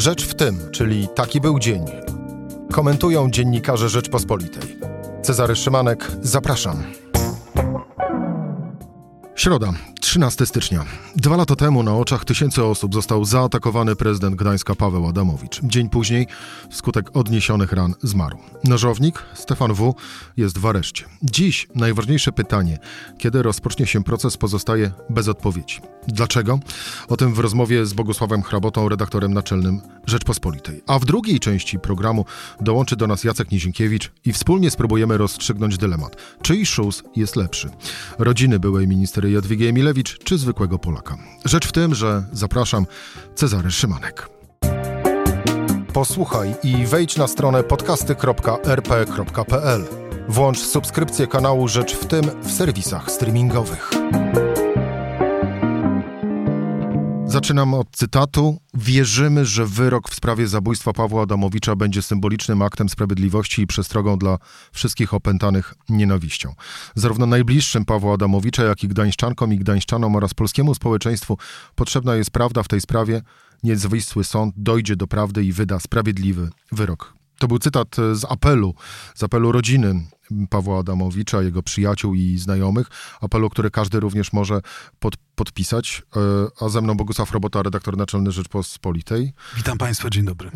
Rzecz w tym, czyli taki był dzień. Komentują dziennikarze Rzeczpospolitej. Cezary Szymanek, zapraszam. Środa, 13 stycznia. 2 lata temu na oczach tysięcy osób został zaatakowany prezydent Gdańska Paweł Adamowicz. Dzień później wskutek odniesionych ran zmarł. Nożownik Stefan W. jest w areszcie. Dziś najważniejsze pytanie, kiedy rozpocznie się proces, pozostaje bez odpowiedzi. Dlaczego? O tym w rozmowie z Bogusławem Chrabotą, redaktorem naczelnym Rzeczpospolitej. A w drugiej części programu dołączy do nas Jacek Nizinkiewicz i wspólnie spróbujemy rozstrzygnąć dylemat. Czyj szóz jest lepszy? Rodziny byłej minister Jadwigi Emilewicz czy zwykłego Polaka? Rzecz w tym, że zapraszam, Cezary Szymanek. Posłuchaj i wejdź na stronę podcasty.rp.pl. Włącz subskrypcję kanału Rzecz w tym w serwisach streamingowych. Zaczynam od cytatu. Wierzymy, że wyrok w sprawie zabójstwa Pawła Adamowicza będzie symbolicznym aktem sprawiedliwości i przestrogą dla wszystkich opętanych nienawiścią. Zarówno najbliższym Pawła Adamowicza, jak i gdańszczankom i gdańszczanom oraz polskiemu społeczeństwu potrzebna jest prawda w tej sprawie. Niezawisły sąd dojdzie do prawdy i wyda sprawiedliwy wyrok. To był cytat z apelu rodziny Pawła Adamowicza, jego przyjaciół i znajomych. Apelu, który każdy również może podpisać. A ze mną Bogusław Chrabota, redaktor naczelny Rzeczpospolitej. Witam Państwa, dzień dobry.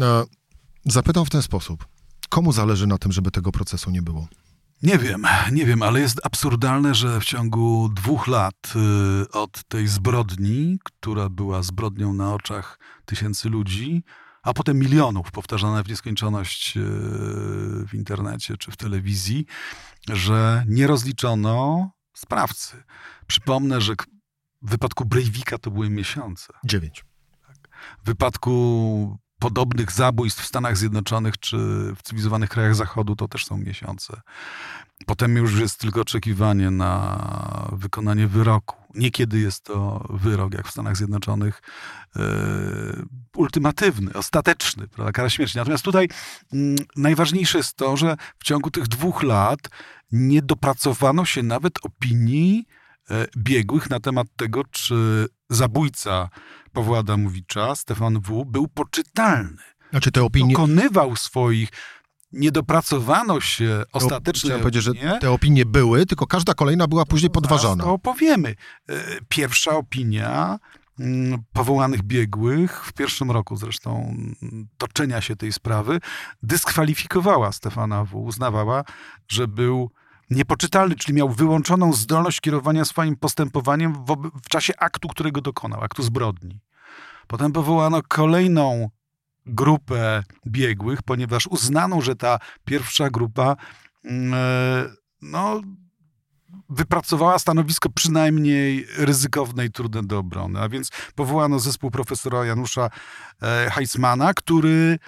Zapytam w ten sposób. Komu zależy na tym, żeby tego procesu nie było? Nie wiem, ale jest absurdalne, że w ciągu 2 lat od tej zbrodni, która była zbrodnią na oczach tysięcy ludzi, a potem milionów, powtarzane w nieskończoność w internecie czy w telewizji, że nie rozliczono sprawcy. Przypomnę, że w wypadku Breivika to były miesiące. 9. Tak. W wypadku podobnych zabójstw w Stanach Zjednoczonych czy w cywilizowanych krajach Zachodu to też są miesiące. Potem już jest tylko oczekiwanie na wykonanie wyroku. Niekiedy jest to wyrok, jak w Stanach Zjednoczonych, ultimatywny, ostateczny, prawda, kara śmierci. Natomiast tutaj najważniejsze jest to, że w ciągu tych 2 lat nie dopracowano się nawet opinii biegłych na temat tego, czy zabójca Pawła Adamowicza, Stefan W., był poczytalny. Znaczy te opinie... Dokonywał swoich... Nie dopracowano się ostatecznie. Chciałem powiedzieć, że te opinie były, tylko każda kolejna była później podważana. To opowiemy. Pierwsza opinia powołanych biegłych, w pierwszym roku zresztą toczenia się tej sprawy, dyskwalifikowała Stefana W., uznawała, że był niepoczytalny, czyli miał wyłączoną zdolność kierowania swoim postępowaniem w czasie aktu, którego dokonał, aktu zbrodni. Potem powołano kolejną grupę biegłych, ponieważ uznano, że ta pierwsza grupa wypracowała stanowisko przynajmniej ryzykowne i trudne do obrony. A więc powołano zespół profesora Janusza Halsmana, który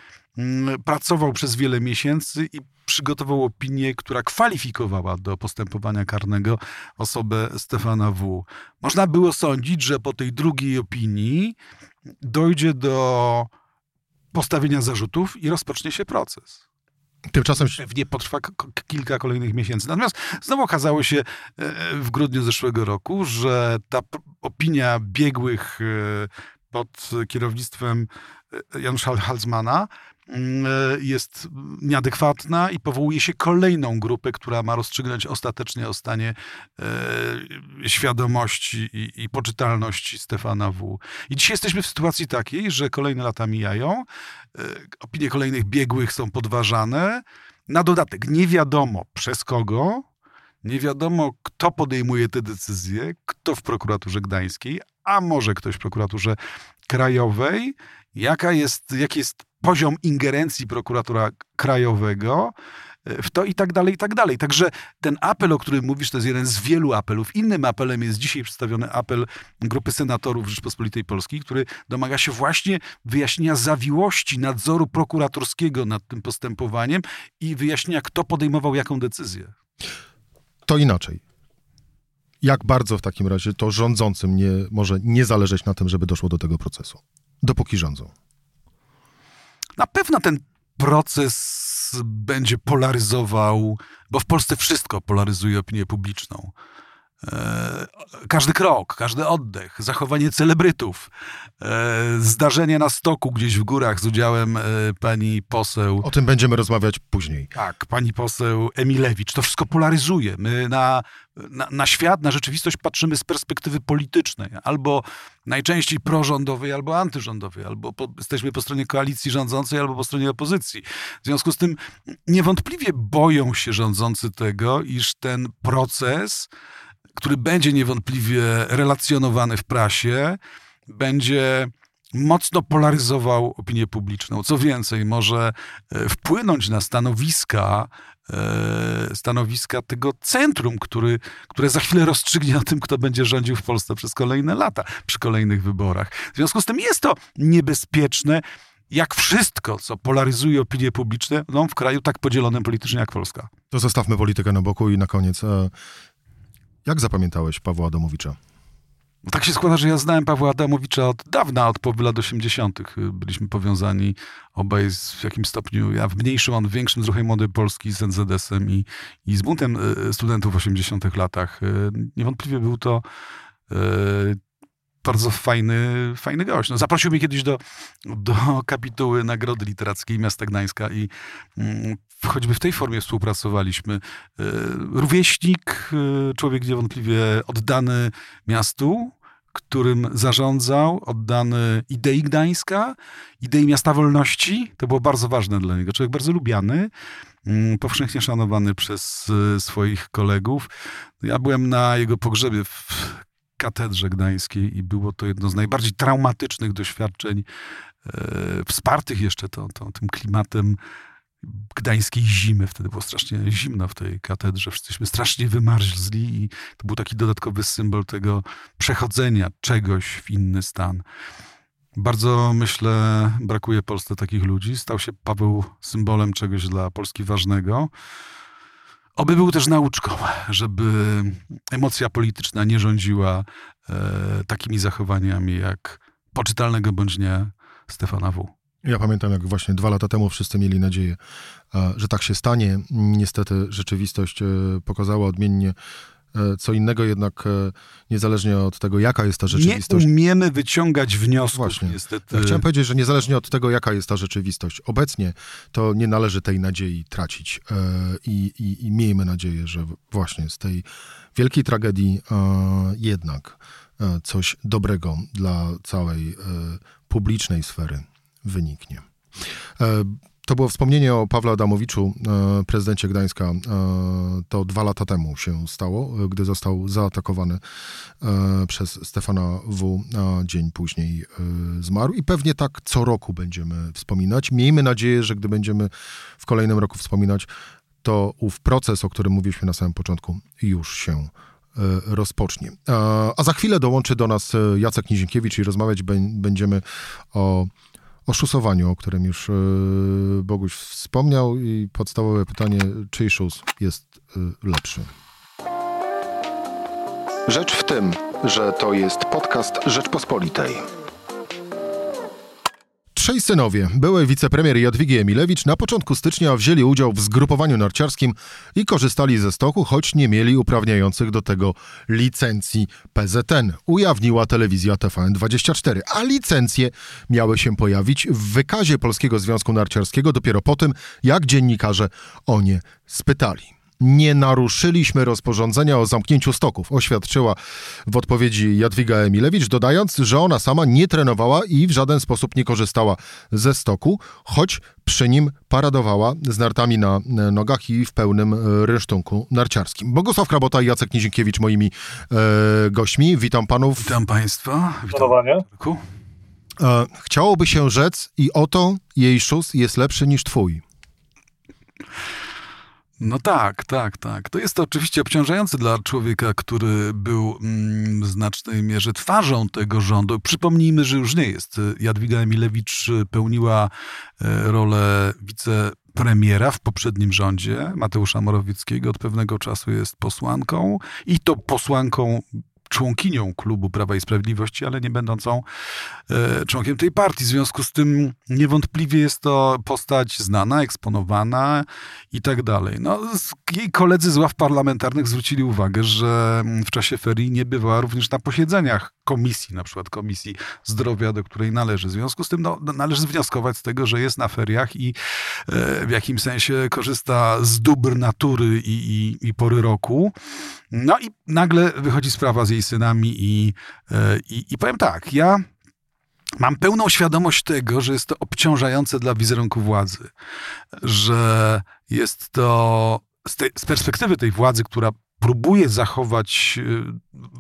pracował przez wiele miesięcy i przygotował opinię, która kwalifikowała do postępowania karnego osobę Stefana W. Można było sądzić, że po tej drugiej opinii dojdzie do postawienia zarzutów i rozpocznie się proces. Tymczasem pewnie potrwa kilka kolejnych miesięcy. Natomiast znowu okazało się w grudniu zeszłego roku, że ta opinia biegłych pod kierownictwem Janusza Halsmana jest nieadekwatna i powołuje się kolejną grupę, która ma rozstrzygnąć ostatecznie o stanie świadomości i poczytalności Stefana W. I dzisiaj jesteśmy w sytuacji takiej, że kolejne lata mijają, opinie kolejnych biegłych są podważane. Na dodatek nie wiadomo przez kogo, nie wiadomo kto podejmuje te decyzje, kto w prokuraturze gdańskiej, a może ktoś w prokuraturze krajowej, jaki jest poziom ingerencji prokuratora krajowego w to i tak dalej, i tak dalej. Także ten apel, o którym mówisz, to jest jeden z wielu apelów. Innym apelem jest dzisiaj przedstawiony apel grupy senatorów Rzeczpospolitej Polskiej, który domaga się właśnie wyjaśnienia zawiłości nadzoru prokuratorskiego nad tym postępowaniem i wyjaśnienia, kto podejmował jaką decyzję. To inaczej. Jak bardzo w takim razie to rządzącym może nie zależeć na tym, żeby doszło do tego procesu, dopóki rządzą? Na pewno ten proces będzie polaryzował, bo w Polsce wszystko polaryzuje opinię publiczną. Każdy krok, każdy oddech, zachowanie celebrytów, zdarzenie na stoku gdzieś w górach z udziałem pani poseł. O tym będziemy rozmawiać później. Tak, pani poseł Emilewicz. To wszystko polaryzuje. My na świat, na rzeczywistość patrzymy z perspektywy politycznej. Albo najczęściej prorządowej, albo antyrządowej. Albo jesteśmy po stronie koalicji rządzącej, albo po stronie opozycji. W związku z tym niewątpliwie boją się rządzący tego, iż ten proces, który będzie niewątpliwie relacjonowany w prasie, będzie mocno polaryzował opinię publiczną. Co więcej, może wpłynąć na stanowiska tego centrum, które za chwilę rozstrzygnie o tym, kto będzie rządził w Polsce przez kolejne lata, przy kolejnych wyborach. W związku z tym jest to niebezpieczne, jak wszystko, co polaryzuje opinię publiczną w kraju tak podzielonym politycznie jak Polska. To zostawmy politykę na boku i na koniec... Jak zapamiętałeś Pawła Adamowicza? Tak się składa, że ja znałem Pawła Adamowicza od dawna, od połowy lat 80. Byliśmy powiązani obaj w jakimś stopniu, ja w mniejszym, on w większym, z Ruchem Młodej Polski, z NZS-em i z buntem studentów w 80-tych latach. Niewątpliwie był to bardzo fajny gość. No, zaprosił mnie kiedyś do kapituły Nagrody Literackiej Miasta Gdańska i choćby w tej formie współpracowaliśmy. Rówieśnik, człowiek niewątpliwie oddany miastu, którym zarządzał, oddany idei Gdańska, idei Miasta Wolności. To było bardzo ważne dla niego. Człowiek bardzo lubiany, powszechnie szanowany przez swoich kolegów. Ja byłem na jego pogrzebie w Katedrze Gdańskiej i było to jedno z najbardziej traumatycznych doświadczeń, wspartych jeszcze tym klimatem gdańskiej zimy. Wtedy było strasznie zimno w tej katedrze. Wszyscyśmy strasznie wymarzli i to był taki dodatkowy symbol tego przechodzenia czegoś w inny stan. Bardzo, myślę, brakuje Polsce takich ludzi. Stał się Paweł symbolem czegoś dla Polski ważnego. Oby był też nauczką, żeby emocja polityczna nie rządziła takimi zachowaniami jak poczytalnego bądź nie Stefana W. Ja pamiętam, jak właśnie 2 lata temu wszyscy mieli nadzieję, że tak się stanie. Niestety rzeczywistość pokazała odmiennie co innego, jednak niezależnie od tego, jaka jest ta rzeczywistość... Nie umiemy wyciągać wniosków, właśnie. Niestety. Ja chciałem powiedzieć, że niezależnie od tego, jaka jest ta rzeczywistość obecnie, to nie należy tej nadziei tracić. I miejmy nadzieję, że właśnie z tej wielkiej tragedii jednak coś dobrego dla całej publicznej sfery wyniknie. To było wspomnienie o Pawle Adamowiczu, prezydencie Gdańska. To 2 lata temu się stało, gdy został zaatakowany przez Stefana W. A dzień później zmarł. I pewnie tak co roku będziemy wspominać. Miejmy nadzieję, że gdy będziemy w kolejnym roku wspominać, to ów proces, o którym mówiliśmy na samym początku, już się rozpocznie. A za chwilę dołączy do nas Jacek Nizinkiewicz i rozmawiać będziemy o szusowaniu, o którym już Boguś wspomniał, i podstawowe pytanie, czyj szus jest lepszy? Rzecz w tym, że to jest podcast Rzeczpospolitej. Trzej synowie byłej wicepremier Jadwigi Emilewicz na początku stycznia wzięli udział w zgrupowaniu narciarskim i korzystali ze stoku, choć nie mieli uprawniających do tego licencji PZN. Ujawniła telewizja TVN24, a licencje miały się pojawić w wykazie Polskiego Związku Narciarskiego dopiero po tym, jak dziennikarze o nie spytali. Nie naruszyliśmy rozporządzenia o zamknięciu stoków, oświadczyła w odpowiedzi Jadwiga Emilewicz, dodając, że ona sama nie trenowała i w żaden sposób nie korzystała ze stoku, choć przy nim paradowała z nartami na nogach i w pełnym rynsztunku narciarskim. Bogusław Chrabota i Jacek Nizinkiewicz moimi gośćmi. Witam panów. Witam państwa. Witam. Chciałoby się rzec i oto jej szus jest lepszy niż twój. No tak. To jest to oczywiście obciążające dla człowieka, który był w znacznej mierze twarzą tego rządu. Przypomnijmy, że już nie jest. Jadwiga Emilewicz pełniła rolę wicepremiera w poprzednim rządzie Mateusza Morawieckiego. Od pewnego czasu jest posłanką i to posłanką członkinią klubu Prawa i Sprawiedliwości, ale nie będącą członkiem tej partii. W związku z tym niewątpliwie jest to postać znana, eksponowana i tak dalej. No, jej koledzy z ław parlamentarnych zwrócili uwagę, że w czasie ferii nie bywała również na posiedzeniach komisji, na przykład Komisji Zdrowia, do której należy. W związku z tym no, należy zwnioskować z tego, że jest na feriach i w jakimś sensie korzysta z dóbr natury i pory roku. No i nagle wychodzi sprawa z jej synami i powiem tak, ja mam pełną świadomość tego, że jest to obciążające dla wizerunku władzy, że jest to z perspektywy tej władzy, która próbuje zachować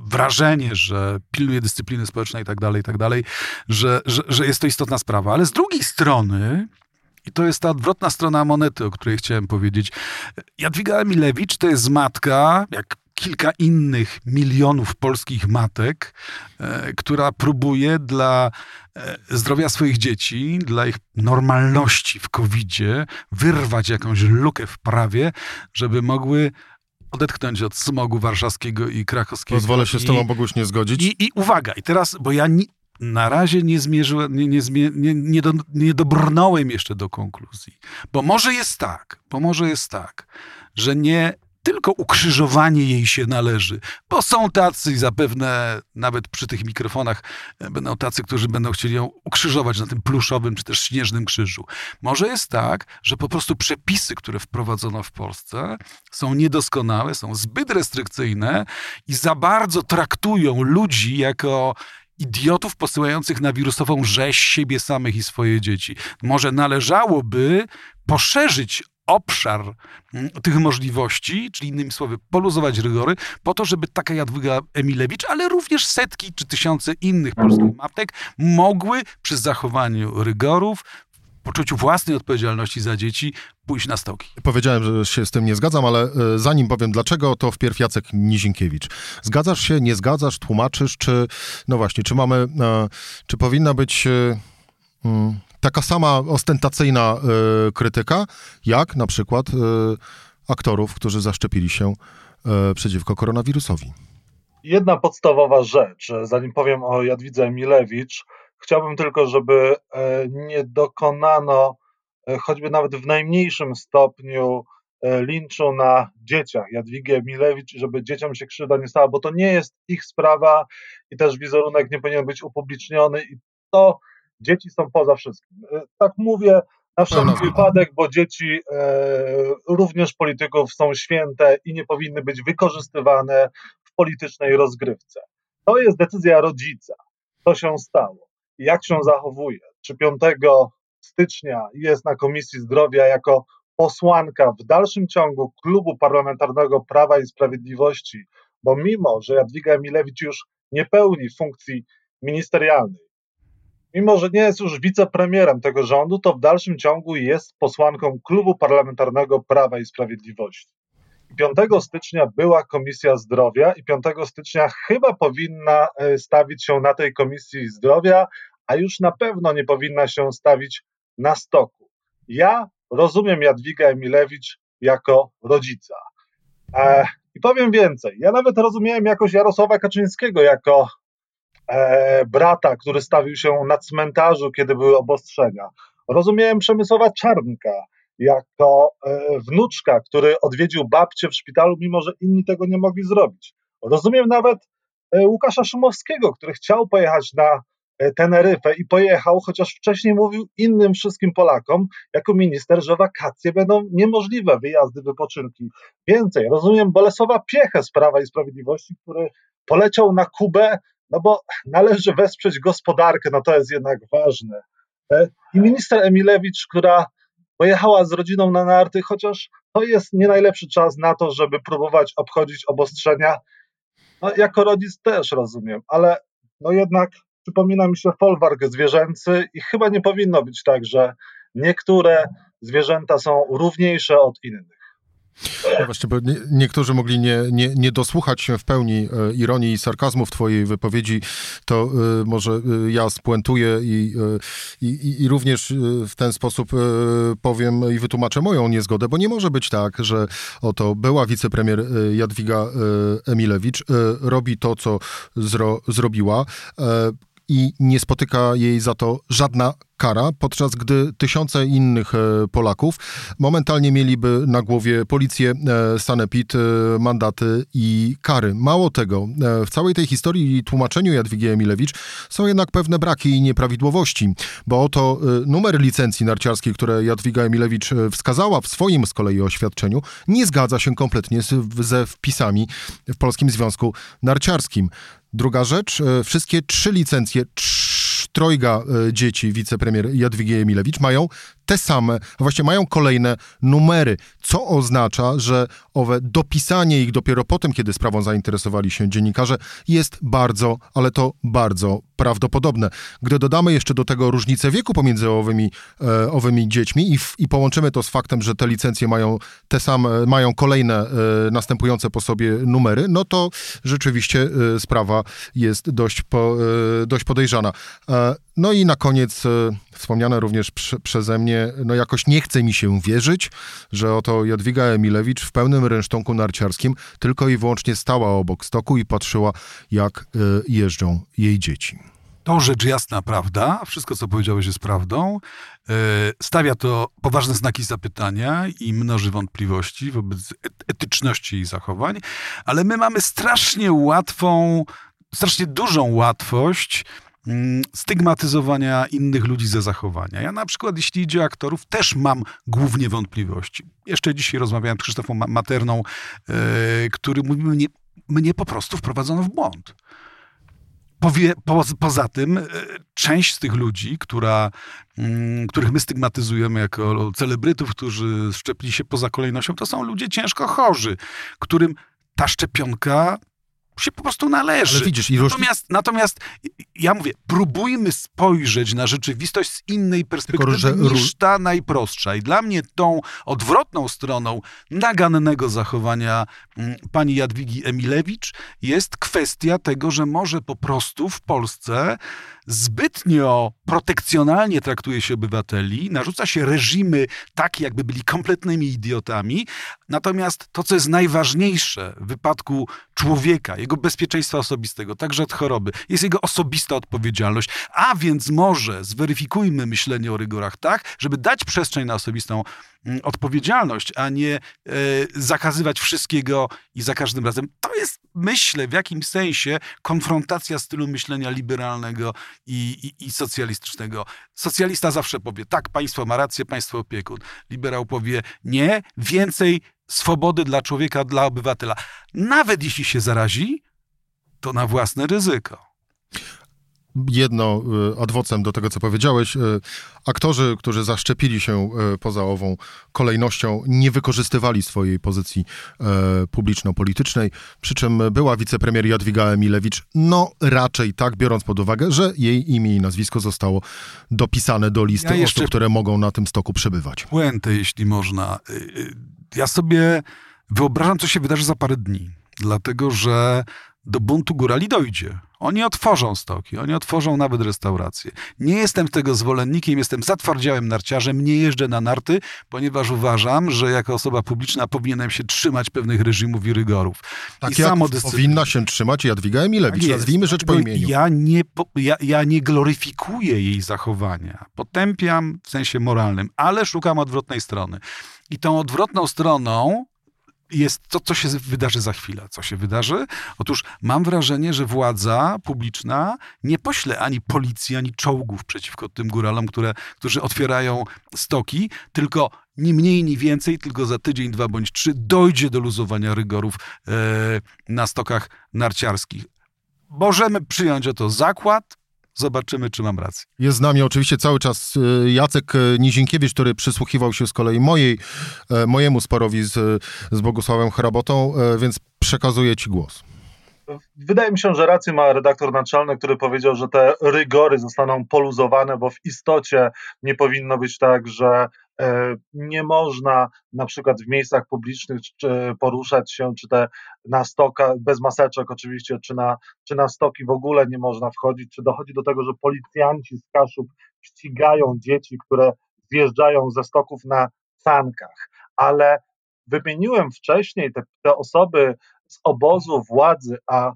wrażenie, że pilnuje dyscypliny społecznej i tak dalej, że jest to istotna sprawa. Ale z drugiej strony, i to jest ta odwrotna strona monety, o której chciałem powiedzieć, Jadwiga Emilewicz to jest matka, jak kilka innych milionów polskich matek, która próbuje dla zdrowia swoich dzieci, dla ich normalności w COVID-zie wyrwać jakąś lukę w prawie, żeby mogły odetchnąć od smogu warszawskiego i krakowskiego. Pozwolę się z tobą, Boguś, nie zgodzić. I uwaga, i teraz, bo ja na razie nie zmierzyłem, nie dobrnąłem jeszcze do konkluzji. Bo może jest tak, że nie tylko ukrzyżowanie jej się należy, bo są tacy i zapewne nawet przy tych mikrofonach będą tacy, którzy będą chcieli ją ukrzyżować na tym pluszowym czy też śnieżnym krzyżu. Może jest tak, że po prostu przepisy, które wprowadzono w Polsce, są niedoskonałe, są zbyt restrykcyjne i za bardzo traktują ludzi jako idiotów posyłających na wirusową rzeź siebie samych i swoje dzieci. Może należałoby poszerzyć obszar tych możliwości, czyli innymi słowy poluzować rygory, po to, żeby taka Jadwiga Emilewicz, ale również setki czy tysiące innych polskich matek mogły przy zachowaniu rygorów, w poczuciu własnej odpowiedzialności za dzieci, pójść na stoki. Powiedziałem, że się z tym nie zgadzam, ale zanim powiem dlaczego, to wpierw Jacek Nizinkiewicz. Zgadzasz się, nie zgadzasz, tłumaczysz, czy no właśnie, czy mamy, czy powinna być taka sama ostentacyjna krytyka, jak na przykład aktorów, którzy zaszczepili się przeciwko koronawirusowi. Jedna podstawowa rzecz, zanim powiem o Jadwidze Emilewicz, chciałbym tylko, żeby nie dokonano choćby nawet w najmniejszym stopniu linczu na dzieciach Jadwigi Emilewicz, żeby dzieciom się krzywda nie stała, bo to nie jest ich sprawa i też wizerunek nie powinien być upubliczniony i to dzieci są poza wszystkim. Tak mówię na wszelki wypadek, bo dzieci również polityków są święte i nie powinny być wykorzystywane w politycznej rozgrywce. To jest decyzja rodzica. Co się stało? Jak się zachowuje? Czy 5 stycznia jest na Komisji Zdrowia jako posłanka w dalszym ciągu Klubu Parlamentarnego Prawa i Sprawiedliwości, bo mimo, że Jadwiga Emilewicz już nie pełni funkcji ministerialnej, mimo, że nie jest już wicepremierem tego rządu, to w dalszym ciągu jest posłanką Klubu Parlamentarnego Prawa i Sprawiedliwości. 5 stycznia była Komisja Zdrowia i 5 stycznia chyba powinna stawić się na tej Komisji Zdrowia, a już na pewno nie powinna się stawić na stoku. Ja rozumiem Jadwigę Emilewicz jako rodzica. I powiem więcej, ja nawet rozumiałem jakoś Jarosława Kaczyńskiego jako brata, który stawił się na cmentarzu, kiedy były obostrzenia. Rozumiałem Przemysława Czarnka jako wnuczka, który odwiedził babcię w szpitalu, mimo że inni tego nie mogli zrobić. Rozumiem nawet Łukasza Szumowskiego, który chciał pojechać na Teneryfę i pojechał, chociaż wcześniej mówił innym wszystkim Polakom jako minister, że wakacje będą niemożliwe, wyjazdy, wypoczynki. Więcej, rozumiem Bolesława Piechę z Prawa i Sprawiedliwości, który poleciał na Kubę, no bo należy wesprzeć gospodarkę, no to jest jednak ważne. I minister Emilewicz, która pojechała z rodziną na narty, chociaż to jest nie najlepszy czas na to, żeby próbować obchodzić obostrzenia. No, jako rodzic też rozumiem, ale no jednak przypomina mi się folwark zwierzęcy i chyba nie powinno być tak, że niektóre zwierzęta są równiejsze od innych. No właśnie, bo niektórzy mogli nie dosłuchać w pełni ironii i sarkazmu w twojej wypowiedzi, to może ja spuentuję i również w ten sposób powiem i wytłumaczę moją niezgodę, bo nie może być tak, że oto była wicepremier Jadwiga Emilewicz robi to, co zrobiła i nie spotyka jej za to żadna kara, podczas gdy tysiące innych Polaków momentalnie mieliby na głowie policję, sanepid, mandaty i kary. Mało tego, w całej tej historii i tłumaczeniu Jadwigi Emilewicz są jednak pewne braki i nieprawidłowości, bo oto numer licencji narciarskiej, które Jadwiga Emilewicz wskazała w swoim z kolei oświadczeniu, nie zgadza się kompletnie ze wpisami w Polskim Związku Narciarskim. Druga rzecz, wszystkie trzy licencje, trojga dzieci wicepremier Jadwigi Emilewicz mają te same, a właściwie mają kolejne numery, co oznacza, że owe dopisanie ich dopiero po tym, kiedy sprawą zainteresowali się dziennikarze, jest bardzo, ale to bardzo prawdopodobne. Gdy dodamy jeszcze do tego różnicę wieku pomiędzy owymi dziećmi i połączymy to z faktem, że te licencje mają te same, mają kolejne następujące po sobie numery, no to rzeczywiście sprawa jest dość podejrzana. No i na koniec wspomniane również przeze mnie, no jakoś nie chce mi się wierzyć, że oto Jadwiga Emilewicz w pełnym rynsztunku narciarskim tylko i wyłącznie stała obok stoku i patrzyła, jak jeżdżą jej dzieci. To rzecz jasna prawda, wszystko co powiedziałeś jest prawdą, stawia to poważne znaki zapytania i mnoży wątpliwości wobec etyczności jej zachowań, ale my mamy strasznie dużą łatwość stygmatyzowania innych ludzi za zachowania. Ja na przykład, jeśli idzie o aktorów, też mam głównie wątpliwości. Jeszcze dzisiaj rozmawiałem z Krzysztofem Materną, który mówił, mnie po prostu wprowadzono w błąd. Poza tym część z tych ludzi, których my stygmatyzujemy jako celebrytów, którzy szczepili się poza kolejnością, to są ludzie ciężko chorzy, którym ta szczepionka się po prostu należy. Ale widzisz, natomiast ja mówię, próbujmy spojrzeć na rzeczywistość z innej perspektywy niż ta najprostsza. I dla mnie tą odwrotną stroną nagannego zachowania pani Jadwigi Emilewicz jest kwestia tego, że może po prostu w Polsce zbytnio protekcjonalnie traktuje się obywateli, narzuca się reżimy takie, jakby byli kompletnymi idiotami. Natomiast to, co jest najważniejsze w wypadku człowieka, jego bezpieczeństwa osobistego, także od choroby, jest jego osobista odpowiedzialność. A więc może zweryfikujmy myślenie o rygorach tak, żeby dać przestrzeń na osobistą odpowiedzialność, a nie zakazywać wszystkiego i za każdym razem. To jest, myślę, w jakimś sensie konfrontacja stylu myślenia liberalnego i socjalistycznego. Socjalista zawsze powie, tak, państwo ma rację, państwo opiekun. Liberał powie, nie, więcej swobody dla człowieka, dla obywatela. Nawet jeśli się zarazi, to na własne ryzyko. Jedno ad vocem do tego, co powiedziałeś. Aktorzy, którzy zaszczepili się poza ową kolejnością, nie wykorzystywali swojej pozycji publiczno-politycznej, przy czym była wicepremier Jadwiga Emilewicz, no raczej tak, biorąc pod uwagę, że jej imię i nazwisko zostało dopisane do listy osób, które mogą na tym stoku przebywać. Puentę, jeśli można. Ja sobie wyobrażam, co się wydarzy za parę dni, dlatego że do buntu górali dojdzie. Oni otworzą stoki, oni otworzą nawet restauracje. Nie jestem tego zwolennikiem, jestem zatwardziałym narciarzem, nie jeżdżę na narty, ponieważ uważam, że jako osoba publiczna powinienem się trzymać pewnych reżimów i rygorów. Tak jak powinna się trzymać Jadwiga Emilewicz, nazwijmy rzecz po imieniu. Ja nie gloryfikuję jej zachowania, potępiam w sensie moralnym, ale szukam odwrotnej strony. I tą odwrotną stroną jest to, co się wydarzy za chwilę. Co się wydarzy? Otóż mam wrażenie, że władza publiczna nie pośle ani policji, ani czołgów przeciwko tym góralom, którzy otwierają stoki, tylko ni mniej, ni więcej, tylko za tydzień, dwa bądź trzy dojdzie do luzowania rygorów na stokach narciarskich. Możemy przyjąć o to zakład, zobaczymy, czy mam rację. Jest z nami oczywiście cały czas Jacek Nizinkiewicz, który przysłuchiwał się z kolei mojemu sporowi z Bogusławem Chrabotą, więc przekazuję ci głos. Wydaje mi się, że rację ma redaktor naczelny, który powiedział, że te rygory zostaną poluzowane, bo w istocie nie powinno być tak, że Nie można na przykład w miejscach publicznych poruszać się, czy te na stoka, bez maseczek oczywiście, czy na stoki w ogóle nie można wchodzić, czy dochodzi do tego, że policjanci z Kaszub ścigają dzieci, które zjeżdżają ze stoków na sankach, ale wymieniłem wcześniej te osoby z obozu władzy, a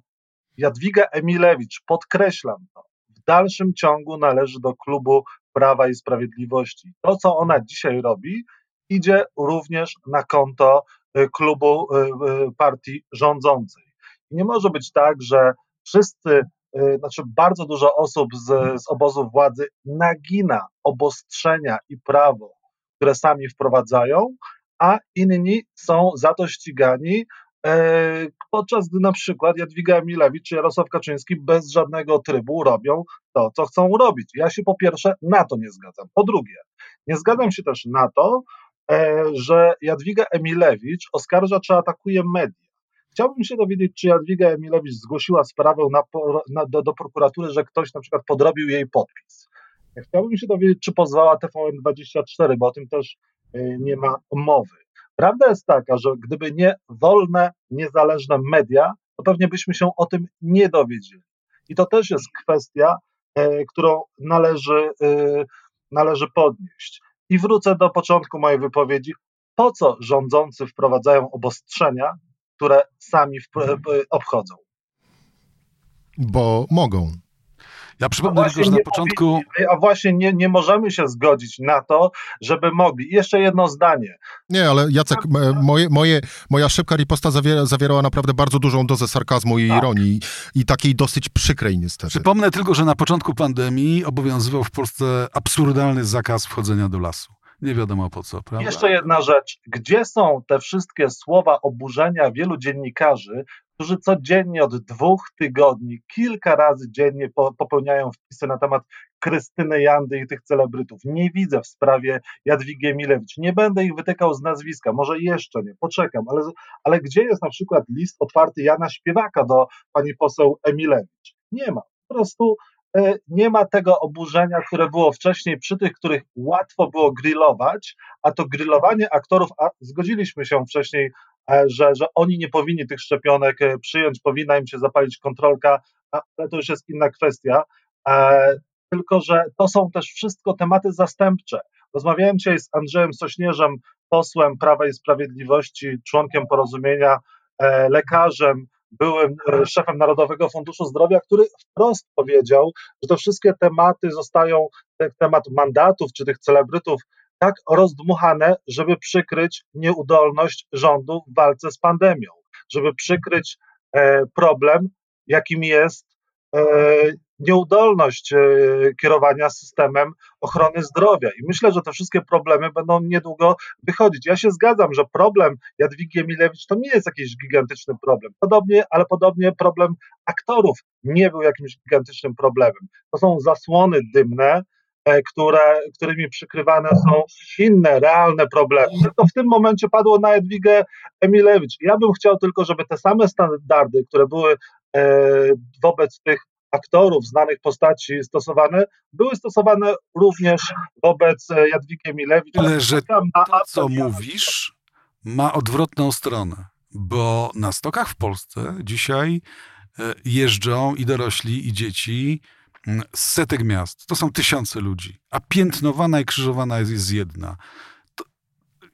Jadwiga Emilewicz, podkreślam to, w dalszym ciągu należy do klubu Prawa i Sprawiedliwości. To, co ona dzisiaj robi, idzie również na konto klubu partii rządzącej. Nie może być tak, że bardzo dużo osób z obozu władzy nagina obostrzenia i prawo, które sami wprowadzają, a inni są za to ścigani, podczas gdy na przykład Jadwiga Emilewicz czy Jarosław Kaczyński bez żadnego trybu robią to, co chcą robić. Ja się po pierwsze na to nie zgadzam. Po drugie, nie zgadzam się też na to, że Jadwiga Emilewicz oskarża czy atakuje media. Chciałbym się dowiedzieć, czy Jadwiga Emilewicz zgłosiła sprawę do prokuratury, że ktoś na przykład podrobił jej podpis. Chciałbym się dowiedzieć, czy pozwała TVN24, bo o tym też nie ma mowy. Prawda jest taka, że gdyby nie wolne, niezależne media, to pewnie byśmy się o tym nie dowiedzieli. I to też jest kwestia, którą należy podnieść. I wrócę do początku mojej wypowiedzi. Po co rządzący wprowadzają obostrzenia, które sami obchodzą? Bo mogą. Ja przypomnę tylko, że na początku... A właśnie nie możemy się zgodzić na to, żeby mogli. Jeszcze jedno zdanie. Nie, ale Jacek, moja szybka riposta zawierała naprawdę bardzo dużą dozę sarkazmu i ironii i takiej dosyć przykrej niestety. Przypomnę tylko, że na początku pandemii obowiązywał w Polsce absurdalny zakaz wchodzenia do lasu. Nie wiadomo po co, prawda? Jeszcze jedna rzecz. Gdzie są te wszystkie słowa oburzenia wielu dziennikarzy, którzy codziennie od 2 tygodni, kilka razy dziennie popełniają wpisy na temat Krystyny Jandy i tych celebrytów. Nie widzę w sprawie Jadwigi Emilewicz. Nie będę ich wytykał z nazwiska, może jeszcze nie, poczekam, ale gdzie jest na przykład list otwarty Jana Śpiewaka do pani poseł Emilewicz? Nie ma, po prostu nie ma tego oburzenia, które było wcześniej przy tych, których łatwo było grillować, a to grillowanie aktorów, a zgodziliśmy się wcześniej, że oni nie powinni tych szczepionek przyjąć, powinna im się zapalić kontrolka, ale to już jest inna kwestia, tylko że to są też wszystko tematy zastępcze. Rozmawiałem dzisiaj z Andrzejem Sośnierzem, posłem Prawa i Sprawiedliwości, członkiem Porozumienia, lekarzem, byłym szefem Narodowego Funduszu Zdrowia, który wprost powiedział, że te wszystkie tematy zostają, temat mandatów czy tych celebrytów, tak rozdmuchane, żeby przykryć nieudolność rządu w walce z pandemią, żeby przykryć problem, jakim jest nieudolność kierowania systemem ochrony zdrowia. I myślę, że te wszystkie problemy będą niedługo wychodzić. Ja się zgadzam, że problem Jadwigi Emilewicz to nie jest jakiś gigantyczny problem. Podobnie problem aktorów nie był jakimś gigantycznym problemem. To są zasłony dymne, którymi przykrywane są inne, realne problemy. To w tym momencie padło na Jadwigę Emilewicz. Ja bym chciał tylko, żeby te same standardy, które były wobec tych aktorów, znanych postaci stosowane, były stosowane również wobec Jadwigi Emilewicz. Ale że to, co mówisz, ma odwrotną stronę, bo na stokach w Polsce dzisiaj jeżdżą i dorośli, i dzieci z setek miast. To są tysiące ludzi, a piętnowana i krzyżowana jest jedna. To,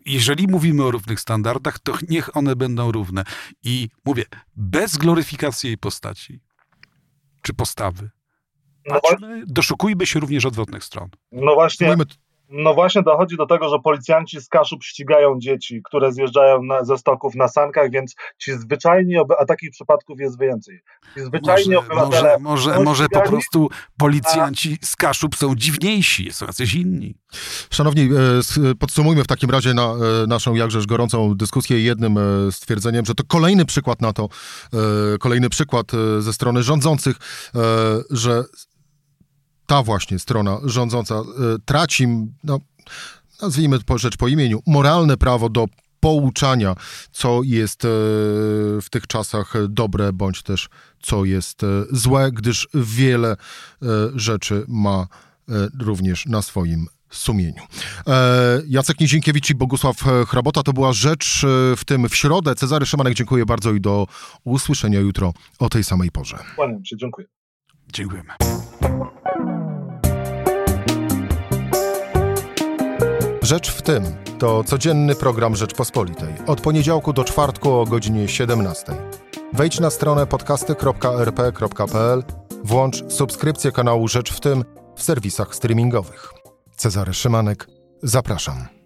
jeżeli mówimy o równych standardach, to niech one będą równe. I mówię, bez gloryfikacji jej postaci czy postawy. Doszukujmy się również odwrotnych stron. No właśnie dochodzi do tego, że policjanci z Kaszub ścigają dzieci, które zjeżdżają ze stoków na sankach, więc ci zwyczajni, a takich przypadków jest więcej. Ci zwyczajni obywatele... Może po prostu policjanci z Kaszub są dziwniejsi, są jacyś inni. Szanowni, podsumujmy w takim razie naszą jakżeż gorącą dyskusję jednym stwierdzeniem, że to kolejny przykład na to, kolejny przykład ze strony rządzących, że ta właśnie strona rządząca traci, nazwijmy rzecz po imieniu, moralne prawo do pouczania, co jest w tych czasach dobre, bądź też co jest złe, gdyż wiele rzeczy ma również na swoim sumieniu. Jacek Nizinkiewicz i Bogusław Chrabota, to była Rzecz w tym w środę. Cezary Szymanek, dziękuję bardzo i do usłyszenia jutro o tej samej porze. Kłaniam się, dziękuję. Dziękujemy. Rzecz w tym to codzienny program Rzeczpospolitej. Od poniedziałku do czwartku o godzinie 17. Wejdź na stronę podcasty.rp.pl, włącz subskrypcję kanału Rzecz w tym w serwisach streamingowych. Cezary Szymanek, zapraszam.